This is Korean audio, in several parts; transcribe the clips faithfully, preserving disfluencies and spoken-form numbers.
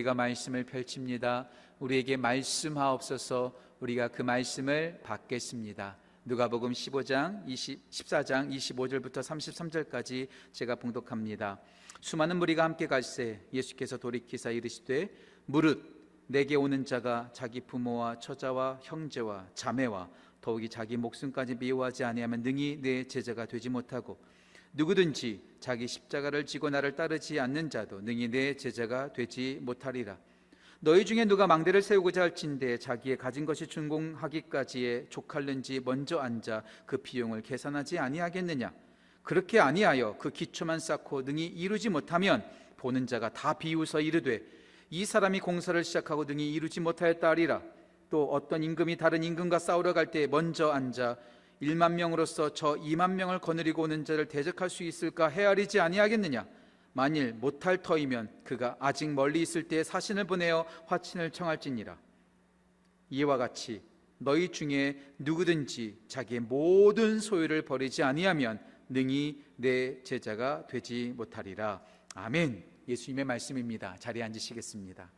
우리가 말씀을 펼칩니다. 우리에게 말씀하옵소서. 우리가 그 말씀을 받겠습니다. 누가복음 십오 장 이십, 십사 장 이십오 절부터 삼십삼 절까지 제가 봉독합니다. 수많은 무리가 함께 갈새 예수께서 돌이키사 이르시되 무릇 내게 오는 자가 자기 부모와 처자와 형제와 자매와 더욱이 자기 목숨까지 미워하지 아니하면 능히 내 제자가 되지 못하고 누구든지 자기 십자가를 지고 나를 따르지 않는 자도 능히 내 제자가 되지 못하리라. 너희 중에 누가 망대를 세우고자 할진대 자기의 가진 것이 준공하기까지의 족할는지 먼저 앉아 그 비용을 계산하지 아니하겠느냐. 그렇게 아니하여 그 기초만 쌓고 능히 이루지 못하면 보는 자가 다 비웃어 이르되 이 사람이 공사를 시작하고 능히 이루지 못하였다 하리라. 또 어떤 임금이 다른 임금과 싸우러 갈 때 먼저 앉아 일만 명으로서 저 이만 명을 거느리고 오는 자를 대적할 수 있을까 헤아리지 아니하겠느냐. 만일 못할 터이면 그가 아직 멀리 있을 때에 사신을 보내어 화친을 청할지니라. 이와 같이 너희 중에 누구든지 자기의 모든 소유를 버리지 아니하면 능히 내 제자가 되지 못하리라. 아멘. 예수님의 말씀입니다. 자리에 앉으시겠습니다.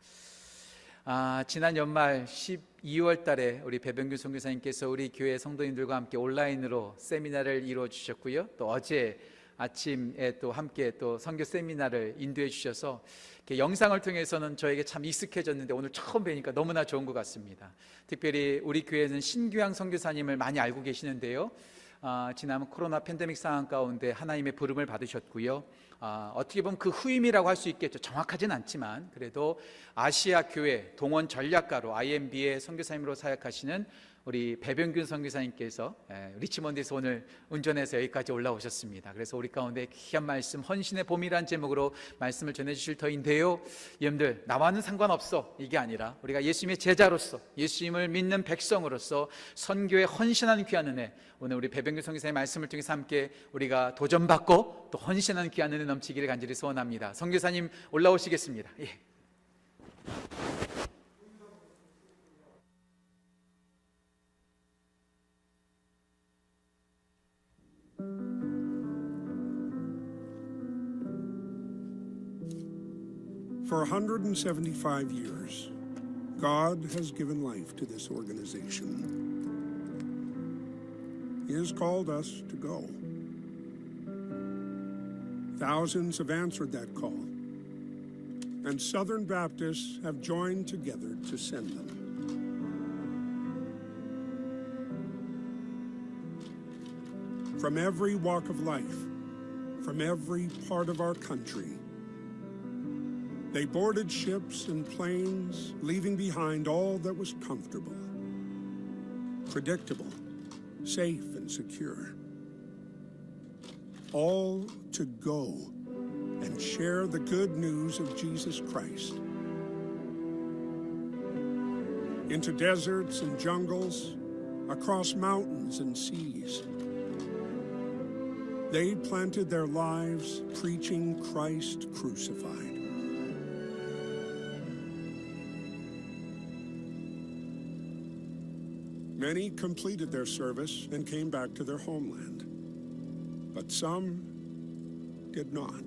아, 지난 연말 십이 월 달에 우리 배병균 선교사님께서 우리 교회 성도님들과 함께 온라인으로 세미나를 이루어 주셨고요. 또 어제 아침에 또 함께 또 선교 세미나를 인도해 주셔서 이렇게 영상을 통해서는 저에게 참 익숙해졌는데 오늘 처음 뵈니까 너무나 좋은 것 같습니다. 특별히 우리 교회는 신규양 선교사님을 많이 알고 계시는데요. 아, 지난 코로나 팬데믹 상황 가운데 하나님의 부름을 받으셨고요. 아, 어떻게 보면 그 후임이라고 할 수 있겠죠. 정확하진 않지만 그래도 아시아 교회 동원 전략가로 아이엠비의 선교사님으로 사역하시는 우리 배병균 선교사님께서 리치먼드에서 오늘 운전해서 여기까지 올라오셨습니다. 그래서 우리 가운데 귀한 말씀, 헌신의 봄이란 제목으로 말씀을 전해주실 터인데요. 여러분들, 나와는 상관없어 이게 아니라 우리가 예수님의 제자로서, 예수님을 믿는 백성으로서 선교에 헌신하는 귀한 은혜, 오늘 우리 배병균 선교사님 말씀을 통해서 함께 우리가 도전받고 또 헌신하는 귀한 은혜 넘치기를 간절히 소원합니다. 선교사님 올라오시겠습니다. 예. For one hundred seventy-five years, God has given life to this organization. He has called us to go. Thousands have answered that call, and Southern Baptists have joined together to send them. From every walk of life, from every part of our country, they boarded ships and planes, leaving behind all that was comfortable, predictable, safe and secure. All to go and share the good news of Jesus Christ. Into deserts and jungles, across mountains and seas. They planted their lives preaching Christ crucified. Many completed their service and came back to their homeland, but some did not.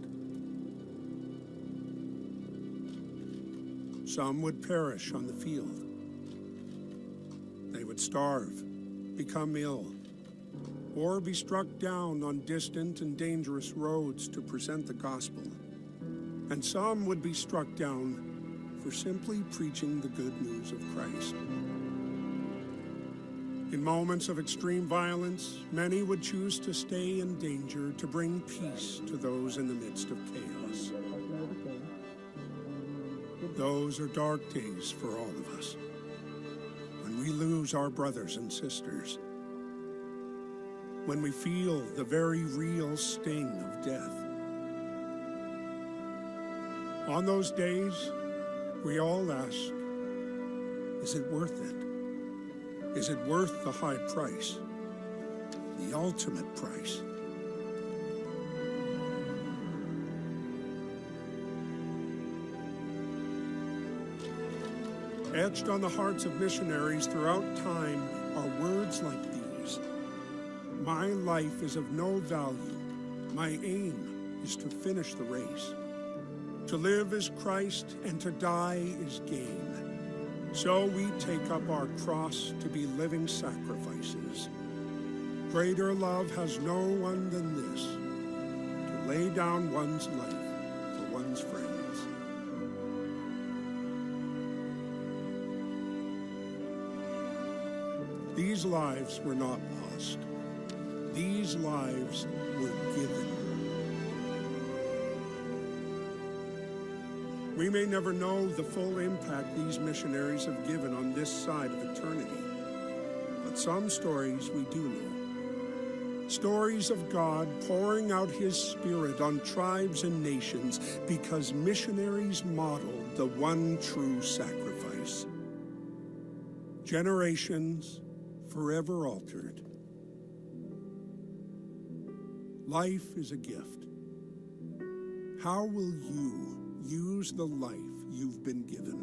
Some would perish on the field. They would starve, become ill, or be struck down on distant and dangerous roads to present the gospel. And some would be struck down for simply preaching the good news of Christ. In moments of extreme violence, many would choose to stay in danger to bring peace to those in the midst of chaos. Those are dark days for all of us, when we lose our brothers and sisters, when we feel the very real sting of death. On those days, we all ask, is it worth it? Is it worth the high price, the ultimate price? Etched on the hearts of missionaries throughout time are words like these. My life is of no value. My aim is to finish the race. To live is Christ, and to die is gain. So we take up our cross to be living sacrifices. Greater love has no one than this, to lay down one's life for one's friends. These lives were not lost. These lives were given. We may never know the full impact these missionaries have given on this side of eternity, but some stories we do know. Stories of God pouring out His Spirit on tribes and nations because missionaries modeled the one true sacrifice. Generations forever altered. Life is a gift. How will you use the life you've been given?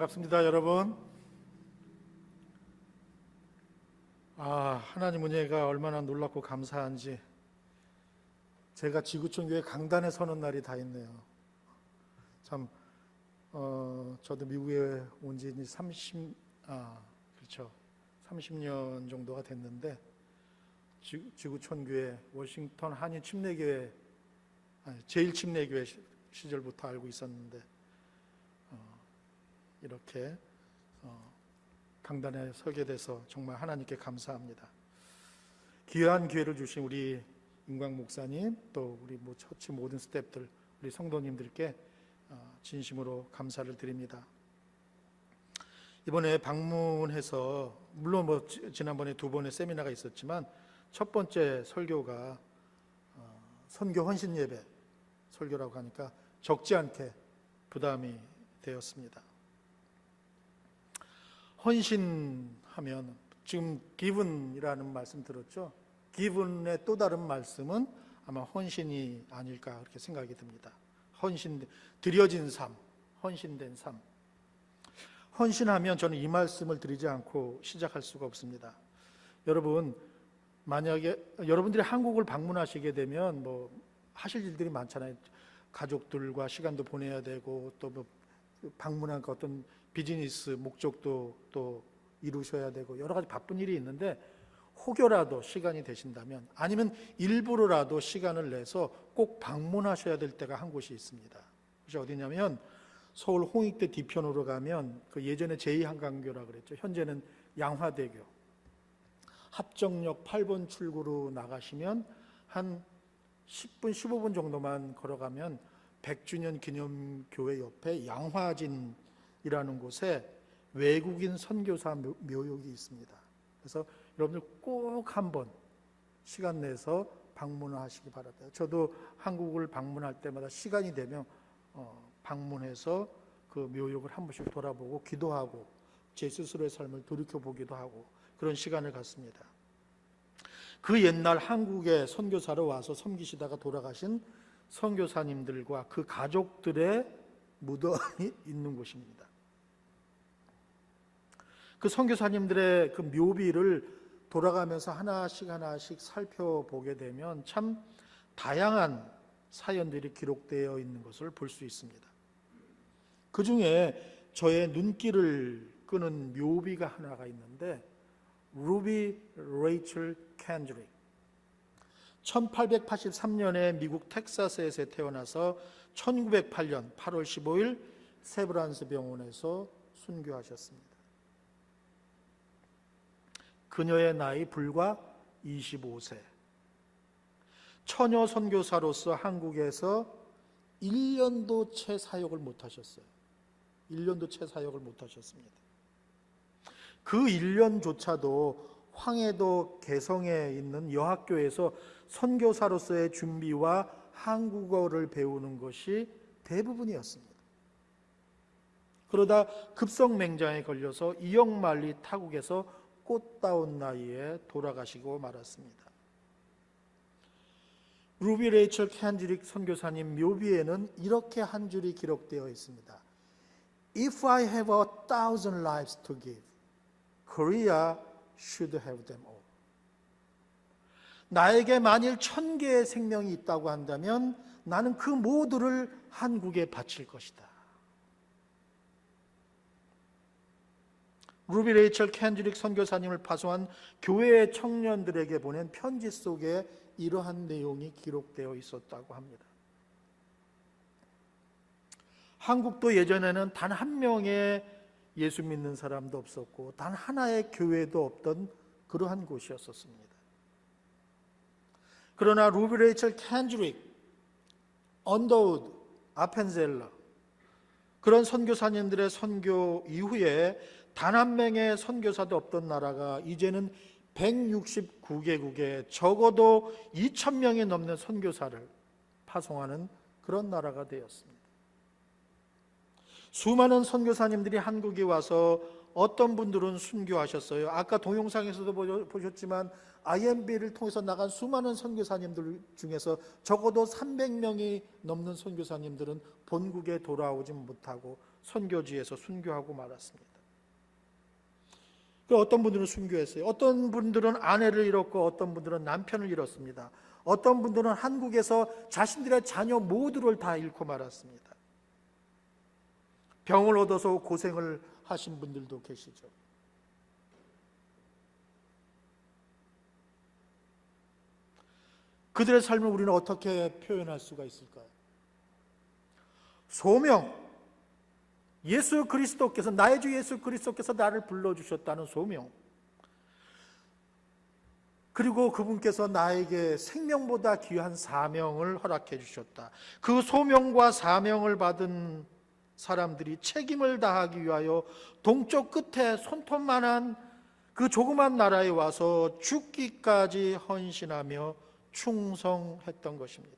반갑습니다, 여러분. 아, 하나님 은혜가 얼마나 놀랍고 감사한지 제가 지구촌 교회 강단에 서는 날이 다 있네요. 참, 어, 저도 미국에 온 지 삼십, 아, 그렇죠, 삼십 년 정도가 됐는데 지, 지구촌 교회, 워싱턴 한인 침례교회, 아니, 제일 침례교회 시절부터 알고 있었는데. 이렇게 강단에 서게 돼서 정말 하나님께 감사합니다. 귀한 기회를 주신 우리 윤광 목사님, 또 우리 뭐 처치 모든 스태프들, 우리 성도님들께 진심으로 감사를 드립니다. 이번에 방문해서 물론 뭐 지난번에 두 번의 세미나가 있었지만 첫 번째 설교가 선교 헌신 예배 설교라고 하니까 적지 않게 부담이 되었습니다. 헌신하면, 지금 given이라는 말씀 들었죠? given의 또 다른 말씀은 아마 헌신이 아닐까 그렇게 생각이 듭니다. 헌신, 드려진 삶, 헌신된 삶. 헌신하면 저는 이 말씀을 드리지 않고 시작할 수가 없습니다. 여러분, 만약에 여러분들이 한국을 방문하시게 되면 뭐 하실 일들이 많잖아요. 가족들과 시간도 보내야 되고, 또 뭐 방문한 어떤 비즈니스 목적도 또 이루셔야 되고 여러 가지 바쁜 일이 있는데, 혹여라도 시간이 되신다면, 아니면 일부러라도 시간을 내서 꼭 방문하셔야 될 때가 한 곳이 있습니다. 그것이 어디냐면 서울 홍익대 뒤편으로 가면, 그 예전에 제이 한강교라 그랬죠. 현재는 양화대교. 합정역 팔 번 출구로 나가시면 한 십 분, 십오 분 정도만 걸어가면 백 주년 기념교회 옆에 양화진 이라는 곳에 외국인 선교사 묘역이 있습니다. 그래서 여러분들 꼭 한번 시간 내서 방문하시기 바랍니다. 저도 한국을 방문할 때마다 시간이 되면 방문해서 그 묘역을 한 번씩 돌아보고 기도하고 제 스스로의 삶을 돌이켜보기도 하고 그런 시간을 갖습니다. 그 옛날 한국에 선교사로 와서 섬기시다가 돌아가신 선교사님들과 그 가족들의 무덤이 있는 곳입니다. 그 선교사님들의 그 묘비를 돌아가면서 하나씩 하나씩 살펴보게 되면 참 다양한 사연들이 기록되어 있는 것을 볼 수 있습니다. 그 중에 저의 눈길을 끄는 묘비가 하나가 있는데, 루비 레이첼 켄드릭, 천팔백팔십삼 년에 미국 텍사스에서 태어나서 천구백팔 년 팔월 십오일 세브란스 병원에서 순교하셨습니다. 그녀의 나이 불과 이십오 세. 처녀 선교사로서 한국에서 일 년도 채 사역을 못하셨어요. 일 년도 채 사역을 못하셨습니다. 그 일 년조차도 황해도 개성에 있는 여학교에서 선교사로서의 준비와 한국어를 배우는 것이 대부분이었습니다. 그러다 급성맹장에 걸려서 이역만리 타국에서 꽃다운 나이에 돌아가시고 말았습니다. 루비 레이첼 켄드릭 선교사님 묘비에는 이렇게 한 줄이 기록되어 있습니다. If I have a thousand lives to give, Korea should have them all. 나에게 만일 천 개의 생명이 있다고 한다면 나는 그 모두를 한국에 바칠 것이다. 루비 레이첼 켄드릭 선교사님을 파송한 교회의 청년들에게 보낸 편지 속에 이러한 내용이 기록되어 있었다고 합니다. 한국도 예전에는 단 한 명의 예수 믿는 사람도 없었고 단 하나의 교회도 없던 그러한 곳이었었습니다. 그러나 루비 레이첼 켄드릭, 언더우드, 아펜젤러 그런 선교사님들의 선교 이후에 단 한 명의 선교사도 없던 나라가 이제는 백육십구 개국에 적어도 이천 명이 넘는 선교사를 파송하는 그런 나라가 되었습니다. 수많은 선교사님들이 한국에 와서 어떤 분들은 순교하셨어요. 아까 동영상에서도 보셨지만 아이엠비를 통해서 나간 수많은 선교사님들 중에서 적어도 삼백 명이 넘는 선교사님들은 본국에 돌아오지 못하고 선교지에서 순교하고 말았습니다. 어떤 분들은 순교했어요. 어떤 분들은 아내를 잃었고 어떤 분들은 남편을 잃었습니다. 어떤 분들은 한국에서 자신들의 자녀 모두를 다 잃고 말았습니다. 병을 얻어서 고생을 하신 분들도 계시죠. 그들의 삶을 우리는 어떻게 표현할 수가 있을까요? 소명, 예수 그리스도께서, 나의 주 예수 그리스도께서 나를 불러주셨다는 소명, 그리고 그분께서 나에게 생명보다 귀한 사명을 허락해 주셨다. 그 소명과 사명을 받은 사람들이 책임을 다하기 위하여 동쪽 끝에 손톱만한 그 조그만 나라에 와서 죽기까지 헌신하며 충성했던 것입니다.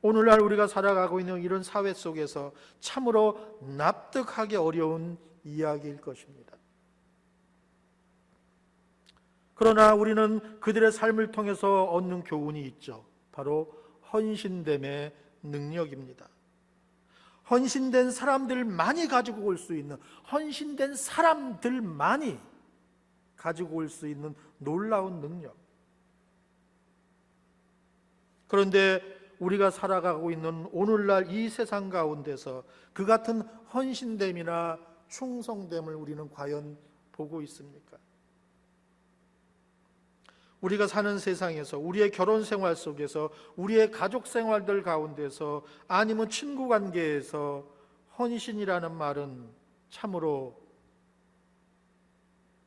오늘날 우리가 살아가고 있는 이런 사회 속에서 참으로 납득하기 어려운 이야기일 것입니다. 그러나 우리는 그들의 삶을 통해서 얻는 교훈이 있죠. 바로 헌신됨의 능력입니다. 헌신된 사람들만이 가지고 올 수 있는, 헌신된 사람들만이 가지고 올 수 있는 놀라운 능력. 그런데 우리가 살아가고 있는 오늘날 이 세상 가운데서 그 같은 헌신됨이나 충성됨을 우리는 과연 보고 있습니까? 우리가 사는 세상에서, 우리의 결혼 생활 속에서, 우리의 가족 생활들 가운데서, 아니면 친구 관계에서 헌신이라는 말은 참으로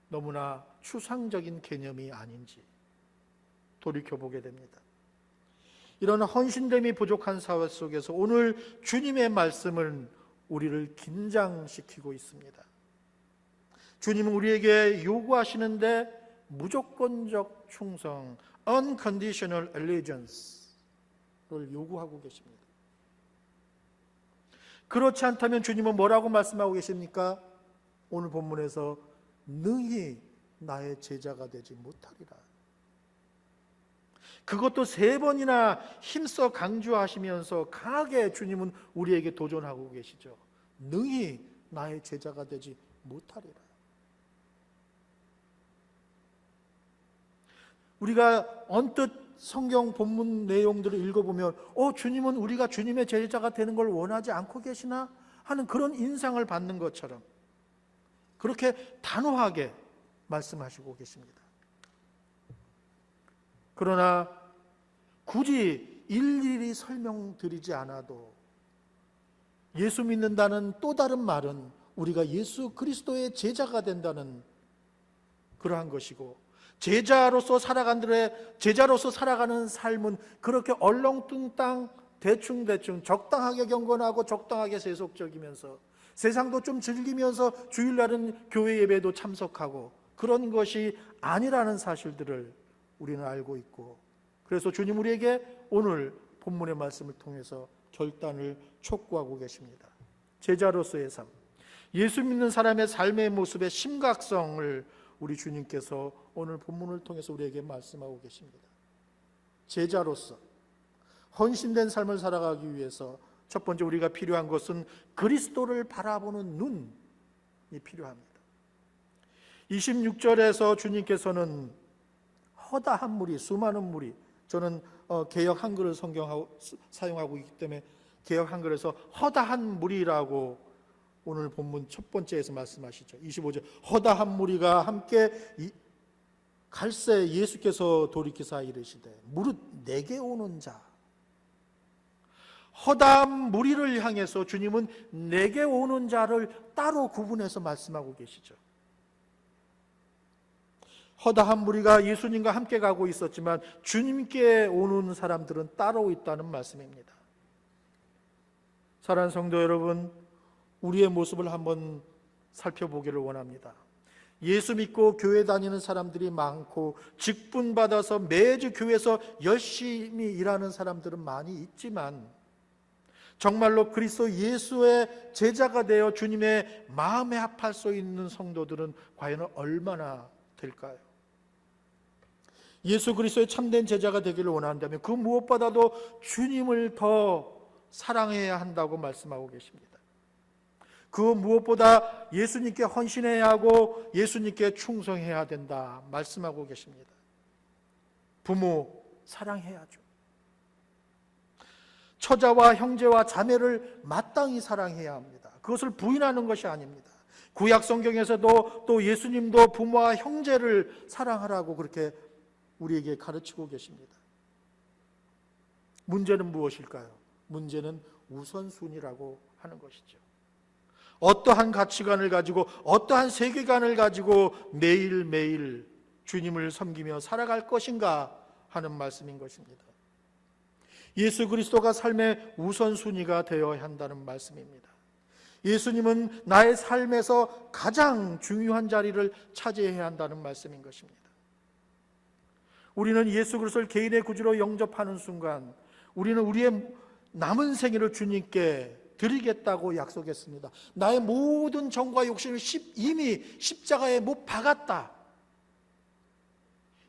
너무나 추상적인 개념이 아닌지 돌이켜보게 됩니다. 이런 헌신됨이 부족한 사회 속에서 오늘 주님의 말씀은 우리를 긴장시키고 있습니다. 주님은 우리에게 요구하시는데 무조건적 충성, unconditional allegiance를 요구하고 계십니다. 그렇지 않다면 주님은 뭐라고 말씀하고 계십니까? 오늘 본문에서 능히 나의 제자가 되지 못하리라. 그것도 세 번이나 힘써 강조하시면서 강하게 주님은 우리에게 도전하고 계시죠. 능히 나의 제자가 되지 못하리라. 우리가 언뜻 성경 본문 내용들을 읽어보면 어, 주님은 우리가 주님의 제자가 되는 걸 원하지 않고 계시나? 하는 그런 인상을 받는 것처럼 그렇게 단호하게 말씀하시고 계십니다. 그러나 굳이 일일이 설명드리지 않아도 예수 믿는다는 또 다른 말은 우리가 예수 그리스도의 제자가 된다는 그러한 것이고, 제자로서 살아간들의 제자로서 살아가는 삶은 그렇게 얼렁뚱땅 대충대충 적당하게 경건하고 적당하게 세속적이면서 세상도 좀 즐기면서 주일날은 교회 예배도 참석하고 그런 것이 아니라는 사실들을 우리는 알고 있고, 그래서 주님 우리에게 오늘 본문의 말씀을 통해서 결단을 촉구하고 계십니다. 제자로서의 삶, 예수 믿는 사람의 삶의 모습의 심각성을 우리 주님께서 오늘 본문을 통해서 우리에게 말씀하고 계십니다. 제자로서 헌신된 삶을 살아가기 위해서 첫 번째 우리가 필요한 것은 그리스도를 바라보는 눈이 필요합니다. 이십육 절에서 주님께서는 허다한 무리, 수많은 무리, 저는 개역 한글을 성경하고 사용하고 있기 때문에 개역 한글에서 허다한 무리라고 오늘 본문 첫 번째에서 말씀하시죠. 이십오 절, 허다한 무리가 함께 갈새 예수께서 돌이키사 이르시되 무릇 내게 오는 자. 허다한 무리를 향해서 주님은 내게 오는 자를 따로 구분해서 말씀하고 계시죠. 허다한 무리가 예수님과 함께 가고 있었지만 주님께 오는 사람들은 따로 있다는 말씀입니다. 사랑하는 성도 여러분, 우리의 모습을 한번 살펴보기를 원합니다. 예수 믿고 교회 다니는 사람들이 많고 직분 받아서 매주 교회에서 열심히 일하는 사람들은 많이 있지만 정말로 그리스도 예수의 제자가 되어 주님의 마음에 합할 수 있는 성도들은 과연 얼마나 될까요? 예수 그리스도의 참된 제자가 되기를 원한다면 그 무엇보다도 주님을 더 사랑해야 한다고 말씀하고 계십니다. 그 무엇보다 예수님께 헌신해야 하고 예수님께 충성해야 된다 말씀하고 계십니다. 부모 사랑해야죠. 처자와 형제와 자매를 마땅히 사랑해야 합니다. 그것을 부인하는 것이 아닙니다. 구약 성경에서도 또 예수님도 부모와 형제를 사랑하라고 그렇게 우리에게 가르치고 계십니다. 문제는 무엇일까요? 문제는 우선순위라고 하는 것이죠. 어떠한 가치관을 가지고 어떠한 세계관을 가지고 매일매일 주님을 섬기며 살아갈 것인가 하는 말씀인 것입니다. 예수 그리스도가 삶의 우선순위가 되어야 한다는 말씀입니다. 예수님은 나의 삶에서 가장 중요한 자리를 차지해야 한다는 말씀인 것입니다. 우리는 예수 그리스도를 개인의 구주로 영접하는 순간 우리는 우리의 남은 생애를 주님께 드리겠다고 약속했습니다. 나의 모든 정과 욕심을 이미 십자가에 못 박았다.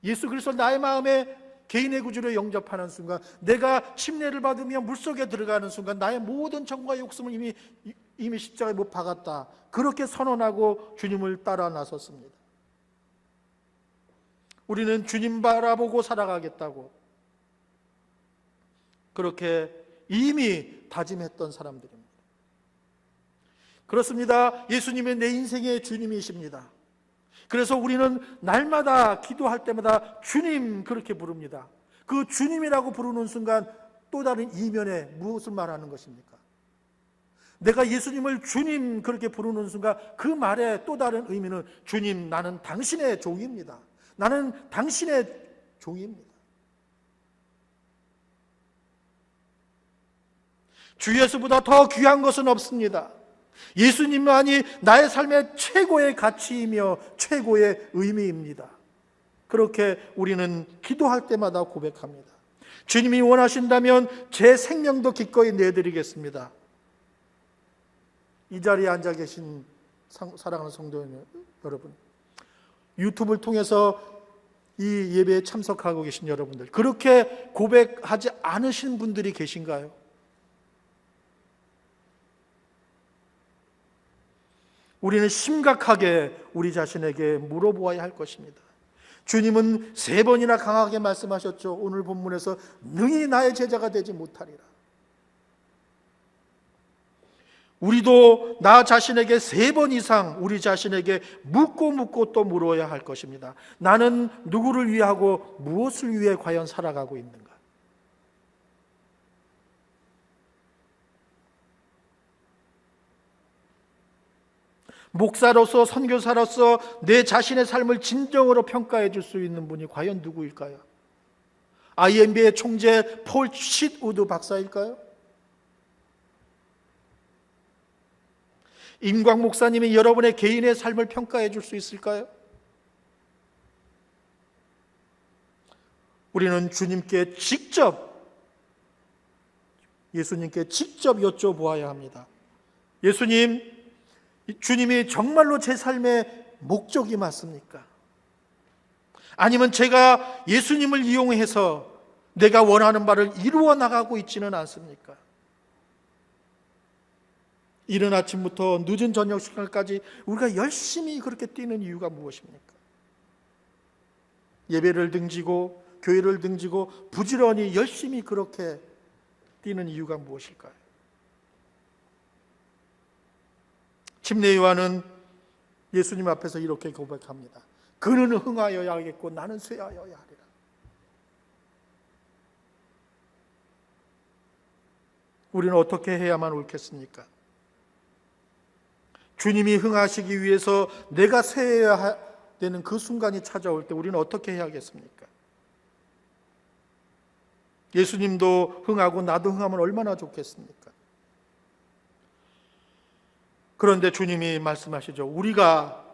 예수 그리스도 나의 마음에 개인의 구주로 영접하는 순간, 내가 침례를 받으며 물속에 들어가는 순간 나의 모든 정과 욕심을 이미 이미 십자가에 못 박았다. 그렇게 선언하고 주님을 따라 나섰습니다. 우리는 주님 바라보고 살아가겠다고 그렇게 이미 다짐했던 사람들입니다. 그렇습니다. 예수님은 내 인생의 주님이십니다. 그래서 우리는 날마다 기도할 때마다 주님 그렇게 부릅니다. 그 주님이라고 부르는 순간 또 다른 이면에 무엇을 말하는 것입니까? 내가 예수님을 주님 그렇게 부르는 순간 그 말의 또 다른 의미는 주님 나는 당신의 종입니다. 나는 당신의 종입니다. 주 예수보다 더 귀한 것은 없습니다. 예수님만이 나의 삶의 최고의 가치이며 최고의 의미입니다. 그렇게 우리는 기도할 때마다 고백합니다. 주님이 원하신다면 제 생명도 기꺼이 내드리겠습니다. 이 자리에 앉아 계신 사랑하는 성도 여러분, 유튜브를 통해서 이 예배에 참석하고 계신 여러분들, 그렇게 고백하지 않으신 분들이 계신가요? 우리는 심각하게 우리 자신에게 물어보아야 할 것입니다. 주님은 세 번이나 강하게 말씀하셨죠. 오늘 본문에서 능히 나의 제자가 되지 못하리라. 우리도 나 자신에게 세 번 이상 우리 자신에게 묻고 묻고 또 물어야 할 것입니다. 나는 누구를 위하고 무엇을 위해 과연 살아가고 있는가? 목사로서 선교사로서 내 자신의 삶을 진정으로 평가해 줄 수 있는 분이 과연 누구일까요? 아이엠비의 총재 폴 쉿우드 박사일까요? 임광 목사님이 여러분의 개인의 삶을 평가해 줄 수 있을까요? 우리는 주님께 직접 예수님께 직접 여쭤보아야 합니다. 예수님, 주님이 정말로 제 삶의 목적이 맞습니까? 아니면 제가 예수님을 이용해서 내가 원하는 바를 이루어 나가고 있지는 않습니까? 이른 아침부터 늦은 저녁 시간까지 우리가 열심히 그렇게 뛰는 이유가 무엇입니까? 예배를 등지고 교회를 등지고 부지런히 열심히 그렇게 뛰는 이유가 무엇일까요? 침례 요한은 예수님 앞에서 이렇게 고백합니다. 그는 흥하여야 하겠고 나는 쇠하여야 하리라. 우리는 어떻게 해야만 옳겠습니까? 주님이 흥하시기 위해서 내가 쇠해야 되는 그 순간이 찾아올 때 우리는 어떻게 해야겠습니까? 예수님도 흥하고 나도 흥하면 얼마나 좋겠습니까? 그런데 주님이 말씀하시죠. 우리가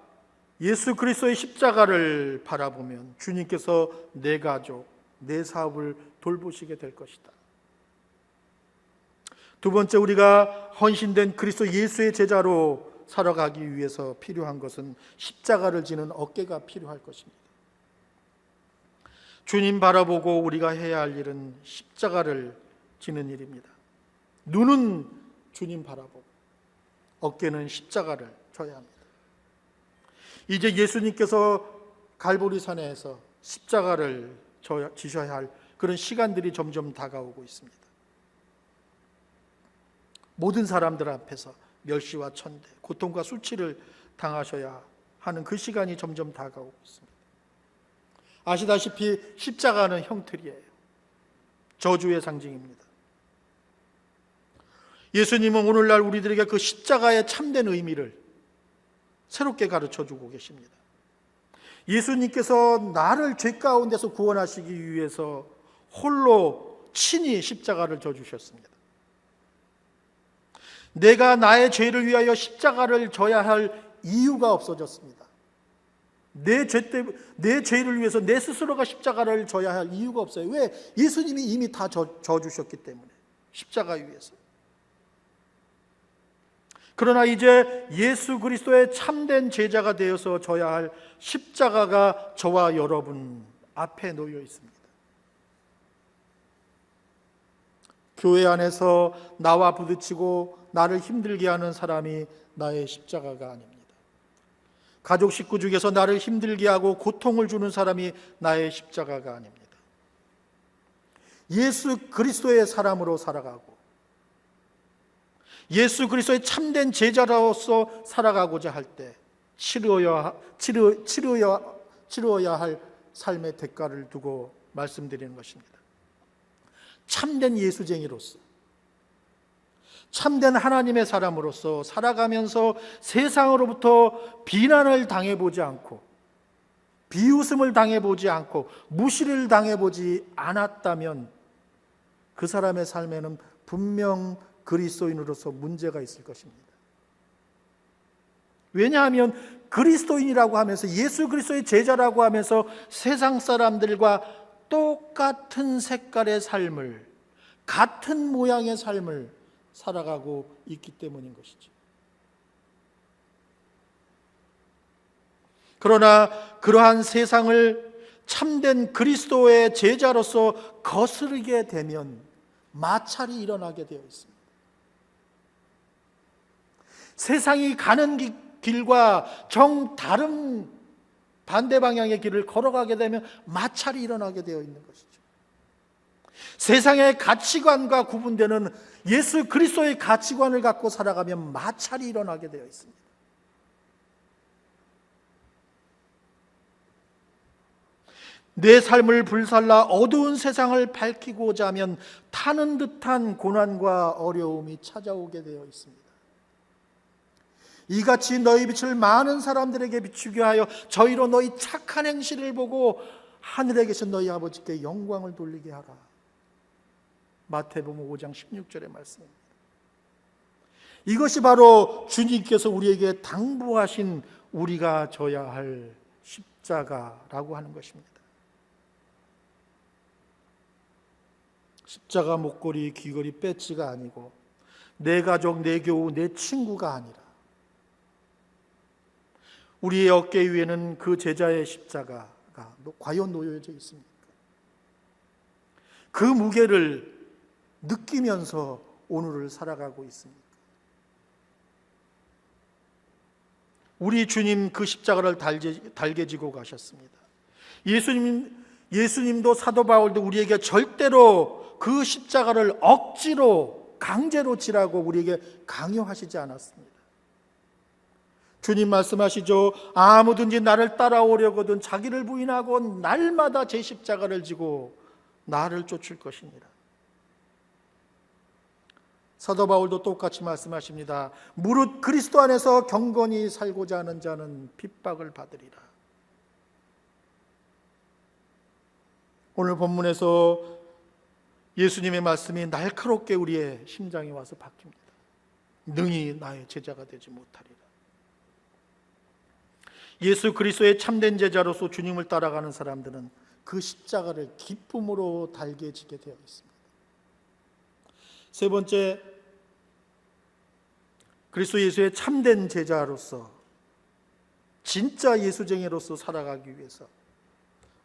예수 그리스도의 십자가를 바라보면 주님께서 내 가족, 내 사업을 돌보시게 될 것이다. 두 번째, 우리가 헌신된 그리스도 예수의 제자로 살아가기 위해서 필요한 것은 십자가를 지는 어깨가 필요할 것입니다. 주님 바라보고 우리가 해야 할 일은 십자가를 지는 일입니다. 눈은 주님 바라보고 어깨는 십자가를 져야 합니다. 이제 예수님께서 갈보리산에서 십자가를 지셔야 할 그런 시간들이 점점 다가오고 있습니다. 모든 사람들 앞에서 멸시와 천대, 고통과 수치를 당하셔야 하는 그 시간이 점점 다가오고 있습니다. 아시다시피 십자가는 형틀이에요. 저주의 상징입니다. 예수님은 오늘날 우리들에게 그 십자가의 참된 의미를 새롭게 가르쳐주고 계십니다. 예수님께서 나를 죄 가운데서 구원하시기 위해서 홀로 친히 십자가를 져주셨습니다. 내가 나의 죄를 위하여 십자가를 져야 할 이유가 없어졌습니다. 내 죄 때문에, 내 죄를 위해서 내 스스로가 십자가를 져야 할 이유가 없어요. 왜? 예수님이 이미 다 져, 져주셨기 때문에, 십자가 위에서. 그러나 이제 예수 그리스도의 참된 제자가 되어서 져야 할 십자가가 저와 여러분 앞에 놓여 있습니다. 교회 안에서 나와 부딪히고 나를 힘들게 하는 사람이 나의 십자가가 아닙니다. 가족 식구 중에서 나를 힘들게 하고 고통을 주는 사람이 나의 십자가가 아닙니다. 예수 그리스도의 사람으로 살아가고 예수 그리스도의 참된 제자로서 살아가고자 할 때 치러야, 치러, 치러야, 치러야 할 삶의 대가를 두고 말씀드리는 것입니다. 참된 예수쟁이로서, 참된 하나님의 사람으로서 살아가면서 세상으로부터 비난을 당해보지 않고 비웃음을 당해보지 않고 무시를 당해보지 않았다면 그 사람의 삶에는 분명 그리스도인으로서 문제가 있을 것입니다. 왜냐하면 그리스도인이라고 하면서 예수 그리스도의 제자라고 하면서 세상 사람들과 똑같은 색깔의 삶을, 같은 모양의 삶을 살아가고 있기 때문인 것이죠. 그러나 그러한 세상을 참된 그리스도의 제자로서 거스르게 되면 마찰이 일어나게 되어 있습니다. 세상이 가는 기, 길과 정다른 반대 방향의 길을 걸어가게 되면 마찰이 일어나게 되어 있는 것이죠. 세상의 가치관과 구분되는 예수 그리스도의 가치관을 갖고 살아가면 마찰이 일어나게 되어 있습니다. 내 삶을 불살라 어두운 세상을 밝히고자 하면 타는 듯한 고난과 어려움이 찾아오게 되어 있습니다. 이같이 너희 빛을 많은 사람들에게 비추게 하여 저희로 너희 착한 행실을 보고 하늘에 계신 너희 아버지께 영광을 돌리게 하라. 마태복음 오 장 십육 절의 말씀입니다. 이것이 바로 주님께서 우리에게 당부하신 우리가 져야 할 십자가라고 하는 것입니다. 십자가 목걸이, 귀걸이, 배지가 아니고 내 가족, 내 교우, 내 친구가 아니라 우리의 어깨 위에는 그 제자의 십자가가 과연 놓여져 있습니까? 그 무게를 느끼면서 오늘을 살아가고 있습니까? 우리 주님 그 십자가를 달게, 달게 지고 가셨습니다. 예수님, 예수님도 사도 바울도 우리에게 절대로 그 십자가를 억지로 강제로 지라고 우리에게 강요하시지 않았습니다. 주님 말씀하시죠. 아무든지 나를 따라오려거든 자기를 부인하고 날마다 제 십자가를 지고 나를 쫓을 것입니다. 사도 바울도 똑같이 말씀하십니다. 무릇 그리스도 안에서 경건히 살고자 하는 자는 핍박을 받으리라. 오늘 본문에서 예수님의 말씀이 날카롭게 우리의 심장에 와서 박힙니다. 능히 나의 제자가 되지 못하리라. 예수 그리스도의 참된 제자로서 주님을 따라가는 사람들은 그 십자가를 기쁨으로 달게 지게 되어 있습니다. 세 번째, 그리스도 예수의 참된 제자로서, 진짜 예수쟁이로서 살아가기 위해서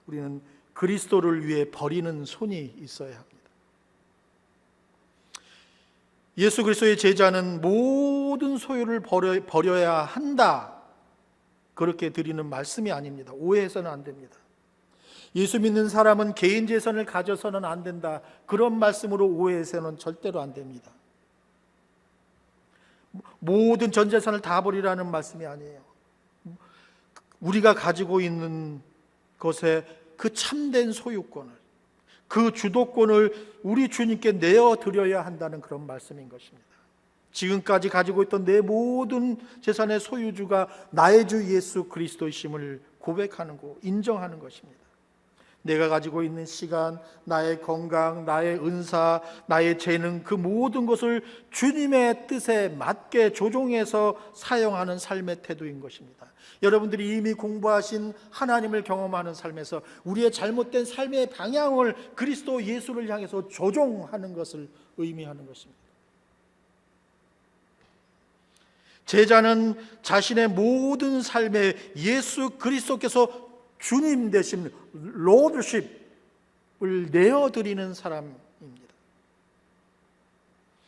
우리는 그리스도를 위해 버리는 손이 있어야 합니다. 예수 그리스도의 제자는 모든 소유를 버려, 버려야 한다, 그렇게 드리는 말씀이 아닙니다. 오해해서는 안 됩니다. 예수 믿는 사람은 개인 재산을 가져서는 안 된다, 그런 말씀으로 오해해서는 절대로 안 됩니다. 모든 전 재산을 다 버리라는 말씀이 아니에요. 우리가 가지고 있는 것에 그 참된 소유권을, 그 주도권을 우리 주님께 내어드려야 한다는 그런 말씀인 것입니다. 지금까지 가지고 있던 내 모든 재산의 소유주가 나의 주 예수 그리스도이심을 고백하는 거, 인정하는 것입니다. 내가 가지고 있는 시간, 나의 건강, 나의 은사, 나의 재능, 그 모든 것을 주님의 뜻에 맞게 조종해서 사용하는 삶의 태도인 것입니다. 여러분들이 이미 공부하신 하나님을 경험하는 삶에서 우리의 잘못된 삶의 방향을 그리스도 예수를 향해서 조종하는 것을 의미하는 것입니다. 제자는 자신의 모든 삶에 예수 그리스도께서 주님 대신 로드십을 내어드리는 사람입니다.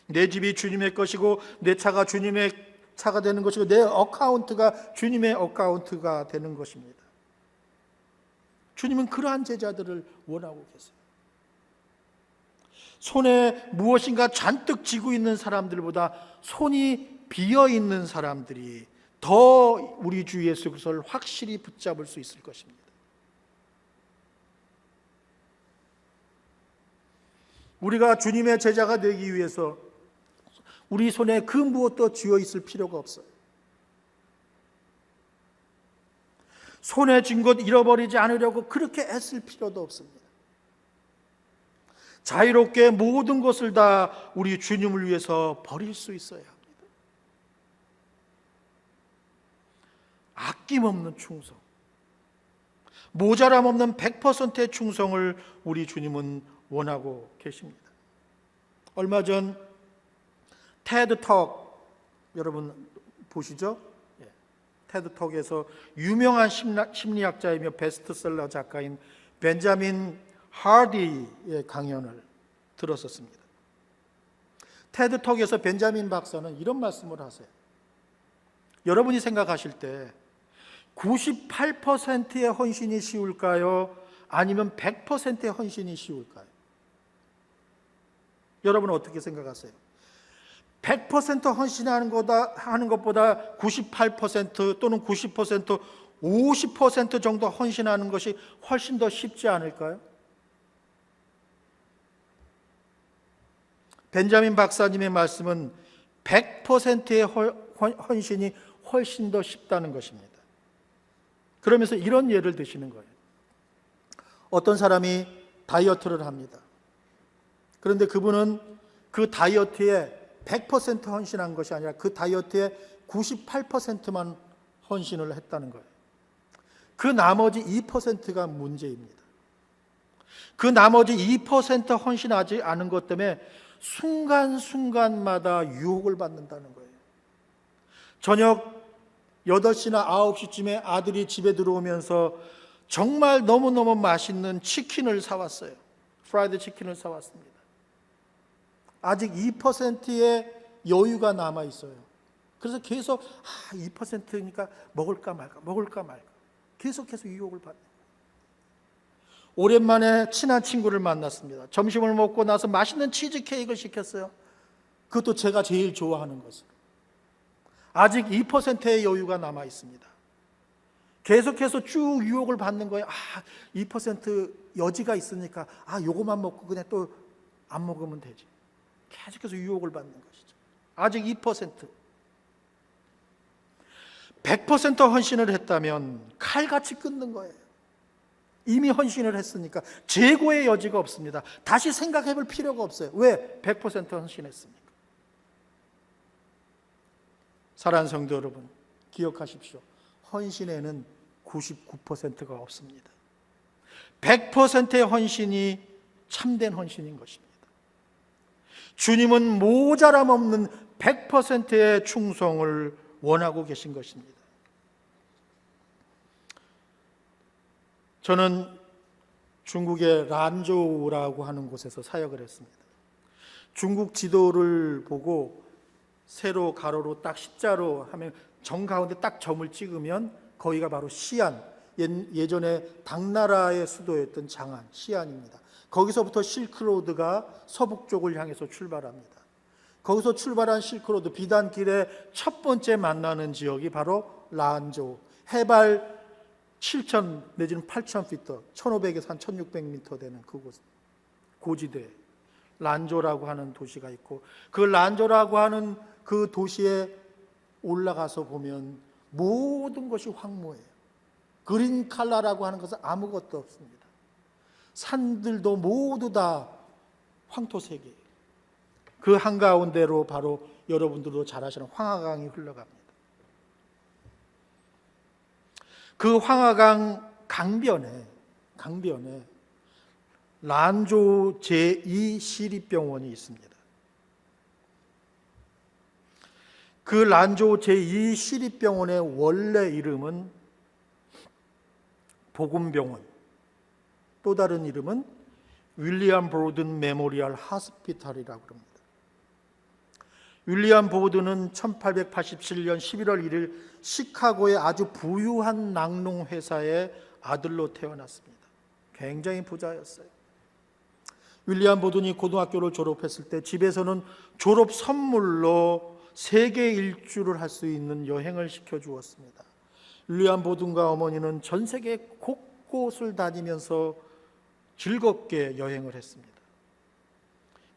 내 집이 주님의 것이고, 내 차가 주님의 차가 되는 것이고, 내 어카운트가 주님의 어카운트가 되는 것입니다. 주님은 그러한 제자들을 원하고 계세요. 손에 무엇인가 잔뜩 쥐고 있는 사람들보다 손이 비어있는 사람들이 더 우리 주 예수 그리스도를 확실히 붙잡을 수 있을 것입니다. 우리가 주님의 제자가 되기 위해서 우리 손에 그 무엇도 쥐어 있을 필요가 없어요. 손에 쥔 것 잃어버리지 않으려고 그렇게 애쓸 필요도 없습니다. 자유롭게 모든 것을 다 우리 주님을 위해서 버릴 수 있어야 합니다. 아낌없는 충성, 모자람 없는 백 퍼센트의 충성을 우리 주님은 원하고 계십니다. 얼마 전 테드톡, 여러분 보시죠? 테드톡에서 유명한 심리학자이며 베스트셀러 작가인 벤자민 하디의 강연을 들었었습니다. 테드톡에서 벤자민 박사는 이런 말씀을 하세요. 여러분이 생각하실 때 구십팔 퍼센트의 헌신이 쉬울까요? 아니면 백 퍼센트의 헌신이 쉬울까요? 여러분은 어떻게 생각하세요? 백 퍼센트 헌신하는 것보다, 하는 것보다 구십팔 퍼센트 또는 구십 퍼센트, 오십 퍼센트 정도 헌신하는 것이 훨씬 더 쉽지 않을까요? 벤자민 박사님의 말씀은 백 퍼센트의 헌신이 훨씬 더 쉽다는 것입니다. 그러면서 이런 예를 드시는 거예요. 어떤 사람이 다이어트를 합니다. 그런데 그분은 그 다이어트에 백 퍼센트 헌신한 것이 아니라 그 다이어트에 구십팔 퍼센트만 헌신을 했다는 거예요. 그 나머지 이 퍼센트가 문제입니다. 그 나머지 이 퍼센트 헌신하지 않은 것 때문에 순간순간마다 유혹을 받는다는 거예요. 저녁 여덟 시나 아홉 시쯤에 아들이 집에 들어오면서 정말 너무너무 맛있는 치킨을 사왔어요. 프라이드 치킨을 사왔습니다. 아직 이 퍼센트의 여유가 남아있어요. 그래서 계속 아, 이 퍼센트니까 먹을까 말까 먹을까 말까 계속해서 유혹을 받는 거예요. 오랜만에 친한 친구를 만났습니다. 점심을 먹고 나서 맛있는 치즈케이크를 시켰어요. 그것도 제가 제일 좋아하는 것으로. 아직 이 퍼센트의 여유가 남아있습니다. 계속해서 쭉 유혹을 받는 거예요. 아, 이 퍼센트 여지가 있으니까 아, 요거만 먹고 그냥 또 안 먹으면 되지. 계속해서 유혹을 받는 것이죠. 아직 이 퍼센트. 백 퍼센트 헌신을 했다면 칼같이 끊는 거예요. 이미 헌신을 했으니까 재고의 여지가 없습니다. 다시 생각해 볼 필요가 없어요. 왜? 백 퍼센트 헌신했습니까? 사랑하는 성도 여러분, 기억하십시오. 헌신에는 구십구 퍼센트가 없습니다. 백 퍼센트의 헌신이 참된 헌신인 것입니다. 주님은 모자람 없는 백 퍼센트의 충성을 원하고 계신 것입니다. 저는 중국의 란저우라고 하는 곳에서 사역을 했습니다. 중국 지도를 보고 세로 가로로 딱 십자로 하면 정가운데 딱 점을 찍으면 거기가 바로 시안, 예전에 당나라의 수도였던 장안, 시안입니다. 거기서부터 실크로드가 서북쪽을 향해서 출발합니다. 거기서 출발한 실크로드 비단길의 첫 번째 만나는 지역이 바로 란저우, 해발 칠천 내지는 팔천 피트, 천오백에서 한 천육백 미터 되는 그곳 고지대 란저라고 하는 도시가 있고, 그 란저라고 하는 그 도시에 올라가서 보면 모든 것이 황무해요. 그린 칼라라고 하는 것은 아무것도 없습니다. 산들도 모두 다 황토색이에요. 그 한가운데로 바로 여러분들도 잘 아시는 황하강이 흘러갑니다. 그 황하강 강변에 강변에 란조 제이 시립병원이 있습니다. 그 란조 제이 시립병원의 원래 이름은 복음병원, 또 다른 이름은 윌리엄 보든 메모리얼 하스피탈이라고 합니다. 윌리엄 보든은 천팔백팔십칠 년 십일월 일일 시카고의 아주 부유한 낙농 회사의 아들로 태어났습니다. 굉장히 부자였어요. 윌리엄 보든이 고등학교를 졸업했을 때 집에서는 졸업 선물로 세계 일주를 할 수 있는 여행을 시켜주었습니다. 윌리엄 보든과 어머니는 전 세계 곳곳을 다니면서 즐겁게 여행을 했습니다.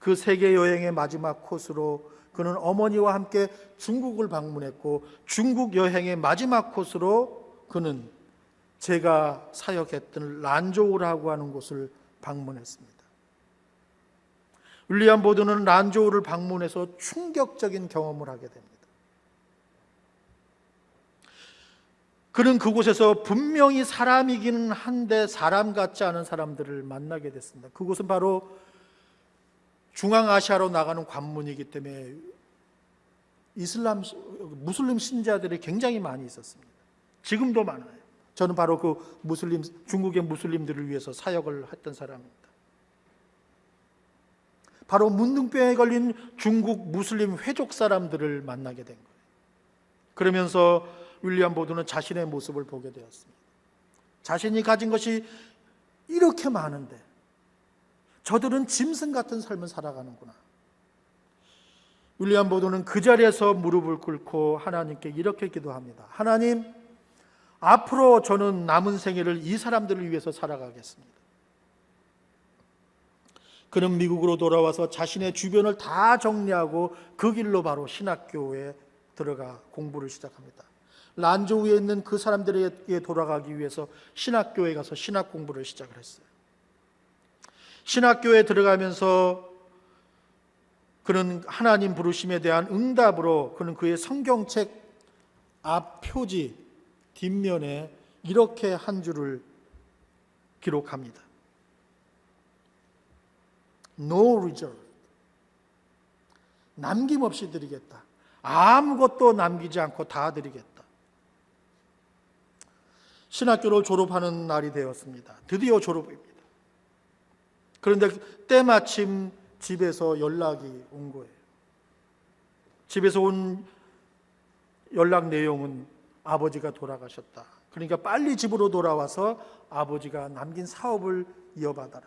그 세계 여행의 마지막 코스로 그는 어머니와 함께 중국을 방문했고, 중국 여행의 마지막 코스로 그는 제가 사역했던 란저우라고 하는 곳을 방문했습니다. 윌리엄 보든은 란저우를 방문해서 충격적인 경험을 하게 됩니다. 그는 그곳에서 분명히 사람이기는 한데 사람 같지 않은 사람들을 만나게 됐습니다. 그곳은 바로 중앙아시아로 나가는 관문이기 때문에 이슬람, 무슬림 신자들이 굉장히 많이 있었습니다. 지금도 많아요. 저는 바로 그 무슬림, 중국의 무슬림들을 위해서 사역을 했던 사람입니다. 바로 문둥병에 걸린 중국 무슬림 회족 사람들을 만나게 된 거예요. 그러면서 윌리엄 보드는 자신의 모습을 보게 되었습니다. 자신이 가진 것이 이렇게 많은데 저들은 짐승 같은 삶을 살아가는구나. 윌리엄 보든은 그 자리에서 무릎을 꿇고 하나님께 이렇게 기도합니다. 하나님, 앞으로 저는 남은 생애를 이 사람들을 위해서 살아가겠습니다. 그는 미국으로 돌아와서 자신의 주변을 다 정리하고 그 길로 바로 신학교에 들어가 공부를 시작합니다. 란저우에 있는 그 사람들에게 돌아가기 위해서 신학교에 가서 신학 공부를 시작을 했어요. 신학교에 들어가면서 그는 하나님 부르심에 대한 응답으로 그는 그의 성경책 앞 표지 뒷면에 이렇게 한 줄을 기록합니다. No reserve. 남김없이 드리겠다. 아무것도 남기지 않고 다 드리겠다. 신학교를 졸업하는 날이 되었습니다. 드디어 졸업입니다. 그런데 때마침 집에서 연락이 온 거예요. 집에서 온 연락 내용은 아버지가 돌아가셨다. 그러니까 빨리 집으로 돌아와서 아버지가 남긴 사업을 이어받아라.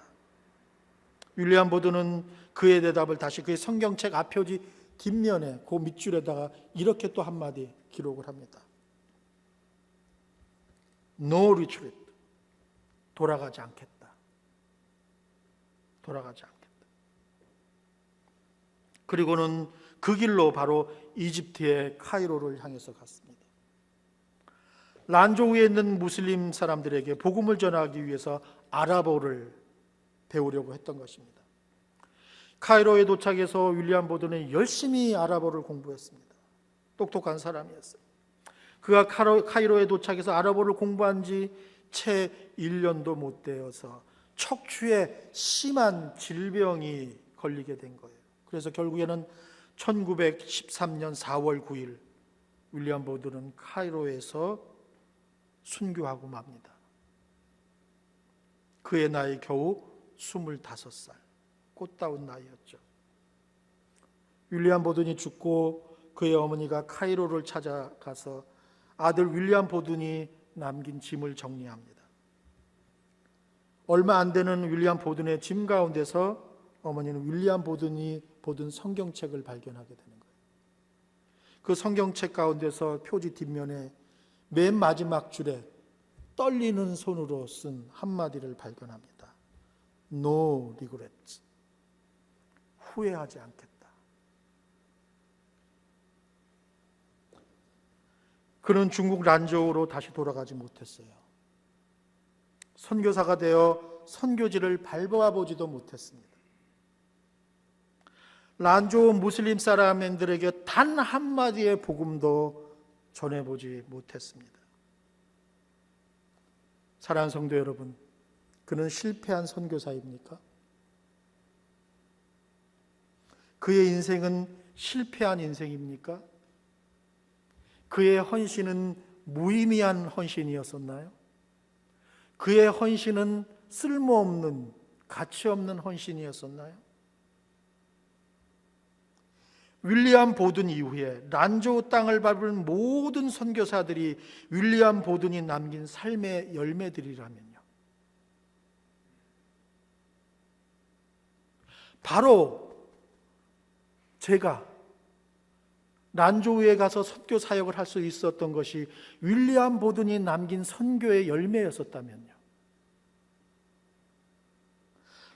윌리엄 보든은 그의 대답을 다시 그의 성경책 앞표지 뒷면에 그 밑줄에다가 이렇게 또 한마디 기록을 합니다. No retreat. 돌아가지 않겠다. 돌아가지 않겠다. 그리고는 그 길로 바로 이집트의 카이로를 향해서 갔습니다. 란저우에 있는 무슬림 사람들에게 복음을 전하기 위해서 아랍어를 배우려고 했던 것입니다. 카이로에 도착해서 윌리엄 보든은 열심히 아랍어를 공부했습니다. 똑똑한 사람이었어요. 그가 카이로에 도착해서 아랍어를 공부한 지 채 일 년도 못 되어서 척추에 심한 질병이 걸리게 된 거예요. 그래서 결국에는 천구백십삼 년 사 월 구 일 윌리엄 보든은 카이로에서 순교하고 맙니다. 그의 나이 겨우 스물다섯 살. 꽃다운 나이였죠. 윌리엄 보든이 죽고 그의 어머니가 카이로를 찾아가서 아들 윌리엄 보든이 남긴 짐을 정리합니다. 얼마 안 되는 윌리엄 보든의 짐 가운데서 어머니는 윌리엄 보든이 보든 성경책을 발견하게 되는 거예요. 그 성경책 가운데서 표지 뒷면에 맨 마지막 줄에 떨리는 손으로 쓴 한마디를 발견합니다. No regrets. 후회하지 않겠다. 그는 중국 란저우로 다시 돌아가지 못했어요. 선교사가 되어 선교지를 밟아보지도 못했습니다. 란저우 무슬림 사람들에게 단 한마디의 복음도 전해보지 못했습니다. 사랑하는 성도 여러분, 그는 실패한 선교사입니까? 그의 인생은 실패한 인생입니까? 그의 헌신은 무의미한 헌신이었었나요? 그의 헌신은 쓸모없는, 가치없는 헌신이었었나요? 윌리엄 보든 이후에 란저우 땅을 밟은 모든 선교사들이 윌리엄 보든이 남긴 삶의 열매들이라면요, 바로 제가 란저우에 가서 선교 사역을 할 수 있었던 것이 윌리엄 보든이 남긴 선교의 열매였었다면요,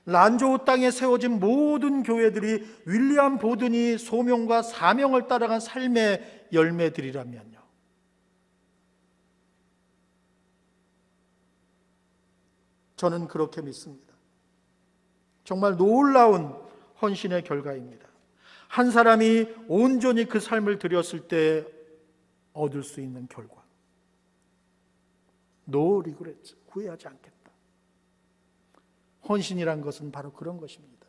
란저우 땅에 세워진 모든 교회들이 윌리엄 보든이 소명과 사명을 따라간 삶의 열매들이라면요, 저는 그렇게 믿습니다. 정말 놀라운 헌신의 결과입니다. 한 사람이 온전히 그 삶을 들였을 때 얻을 수 있는 결과. No regrets. 후회하지 않겠다. 헌신이란 것은 바로 그런 것입니다.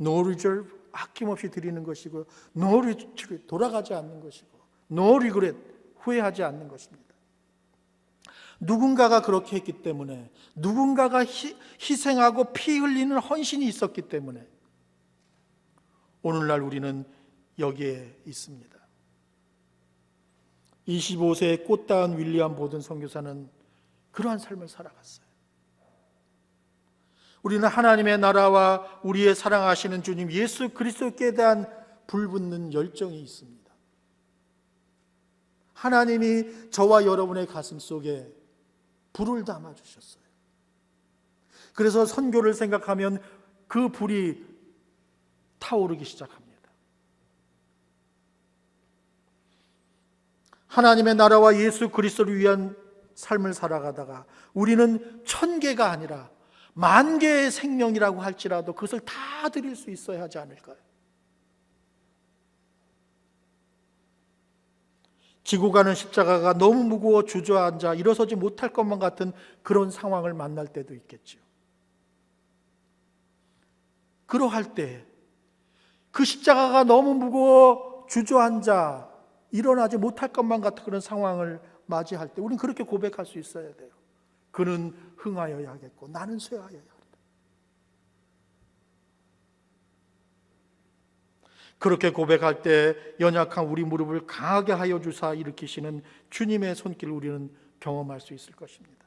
No reserve. 아낌없이 드리는 것이고, No retreat. 돌아가지 않는 것이고, No regret. 후회하지 않는 것입니다. 누군가가 그렇게 했기 때문에, 누군가가 희, 희생하고 피 흘리는 헌신이 있었기 때문에 오늘날 우리는 여기에 있습니다. 이십오 세의 꽃다운 윌리엄 보든 선교사는 그러한 삶을 살아갔어요. 우리는 하나님의 나라와 우리의 사랑하시는 주님 예수 그리스도께 대한 불붙는 열정이 있습니다. 하나님이 저와 여러분의 가슴 속에 불을 담아주셨어요. 그래서 선교를 생각하면 그 불이 타오르기 시작합니다. 하나님의 나라와 예수 그리스도를 위한 삶을 살아가다가 우리는 천 개가 아니라 만 개의 생명이라고 할지라도 그것을 다 드릴 수 있어야 하지 않을까요? 지고 가는 십자가가 너무 무거워 주저앉아 일어서지 못할 것만 같은 그런 상황을 만날 때도 있겠지요. 그러할 때 그 십자가가 너무 무거워 주저앉아 일어나지 못할 것만 같은 그런 상황을 맞이할 때 우리는 그렇게 고백할 수 있어야 돼요. 그는 흥하여야 하겠고 나는 쇠하여야 하겠다. 그렇게 고백할 때 연약한 우리 무릎을 강하게 하여 주사 일으키시는 주님의 손길을 우리는 경험할 수 있을 것입니다.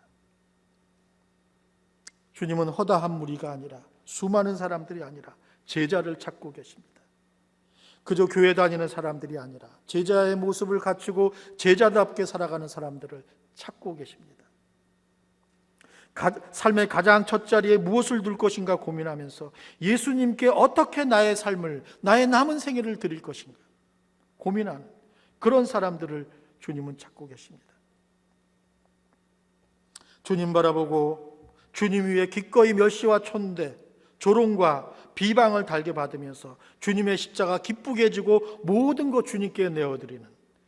주님은 허다한 무리가 아니라 수많은 사람들이 아니라 제자를 찾고 계십니다. 그저 교회 다니는 사람들이 아니라 제자의 모습을 갖추고 제자답게 살아가는 사람들을 찾고 계십니다. 가, 삶의 가장 첫 자리에 무엇을 둘 것인가 고민하면서 예수님께 어떻게 나의 삶을, 나의 남은 생애를 드릴 것인가 고민하는 그런 사람들을 주님은 찾고 계십니다. 주님 바라보고 주님 위에 기꺼이 멸시와 천대, 조롱과 비방을 달게 받으면서 주님의 십자가 기쁘게 지고 모든 것 주님께 내어드리는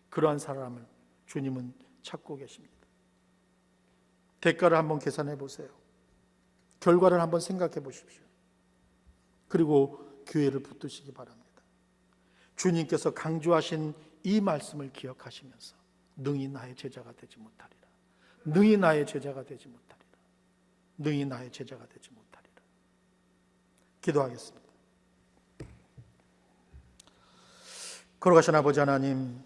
그러한 사람을 주님은 찾고 계십니다. 대가를 한번 계산해 보세요. 결과를 한번 생각해 보십시오. 그리고 교회를 붙드시기 바랍니다. 주님께서 강조하신 이 말씀을 기억하시면서 능히 나의 제자가 되지 못하리라. 능히 나의 제자가 되지 못하리라. 능히 나의 제자가 되지 못하리라. 기도하겠습니다. 걸어가신 아버지 하나님,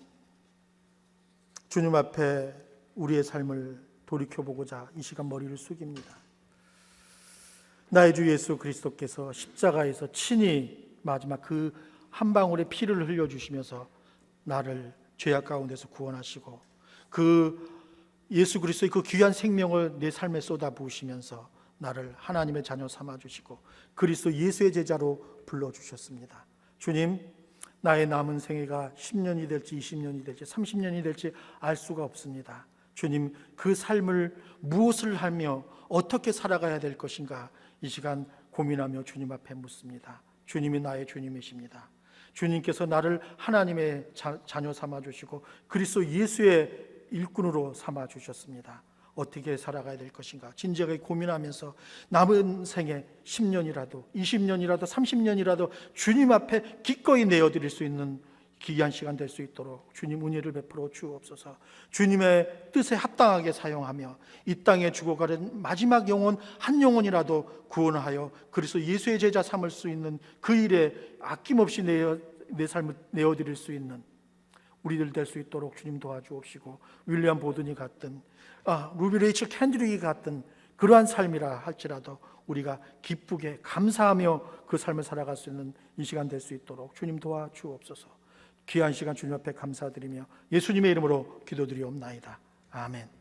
주님 앞에 우리의 삶을 돌이켜보고자 이 시간 머리를 숙입니다. 나의 주 예수 그리스도께서 십자가에서 친히 마지막 그 한 방울의 피를 흘려주시면서 나를 죄악 가운데서 구원하시고 그 예수 그리스도의 그 귀한 생명을 내 삶에 쏟아부으시면서 나를 하나님의 자녀 삼아주시고 그리스도 예수의 제자로 불러주셨습니다. 주님, 나의 남은 생애가 십 년이 될지 이십 년이 될지 삼십 년이 될지 알 수가 없습니다. 주님, 그 삶을 무엇을 하며 어떻게 살아가야 될 것인가 이 시간 고민하며 주님 앞에 묻습니다. 주님이 나의 주님이십니다. 주님께서 나를 하나님의 자, 자녀 삼아주시고 그리스도 예수의 일꾼으로 삼아주셨습니다. 어떻게 살아가야 될 것인가 진지하게 고민하면서 남은 생애 십 년이라도 이십 년이라도 삼십 년이라도 주님 앞에 기꺼이 내어드릴 수 있는 귀한 시간 될 수 있도록 주님 은혜를 베풀어 주옵소서. 주님의 뜻에 합당하게 사용하며 이 땅에 죽어가는 마지막 영혼 한 영혼이라도 구원하여 그리스도 예수의 제자 삼을 수 있는 그 일에 아낌없이 내어, 내 삶을 내어드릴 수 있는 우리들 될 수 있도록 주님 도와주옵시고 윌리엄 보든이 같든 아, 루비 레이첼 켄드릭이 같든 그러한 삶이라 할지라도 우리가 기쁘게 감사하며 그 삶을 살아갈 수 있는 이 시간 될 수 있도록 주님 도와주옵소서. 귀한 시간 주님 앞에 감사드리며 예수님의 이름으로 기도드리옵나이다. 아멘.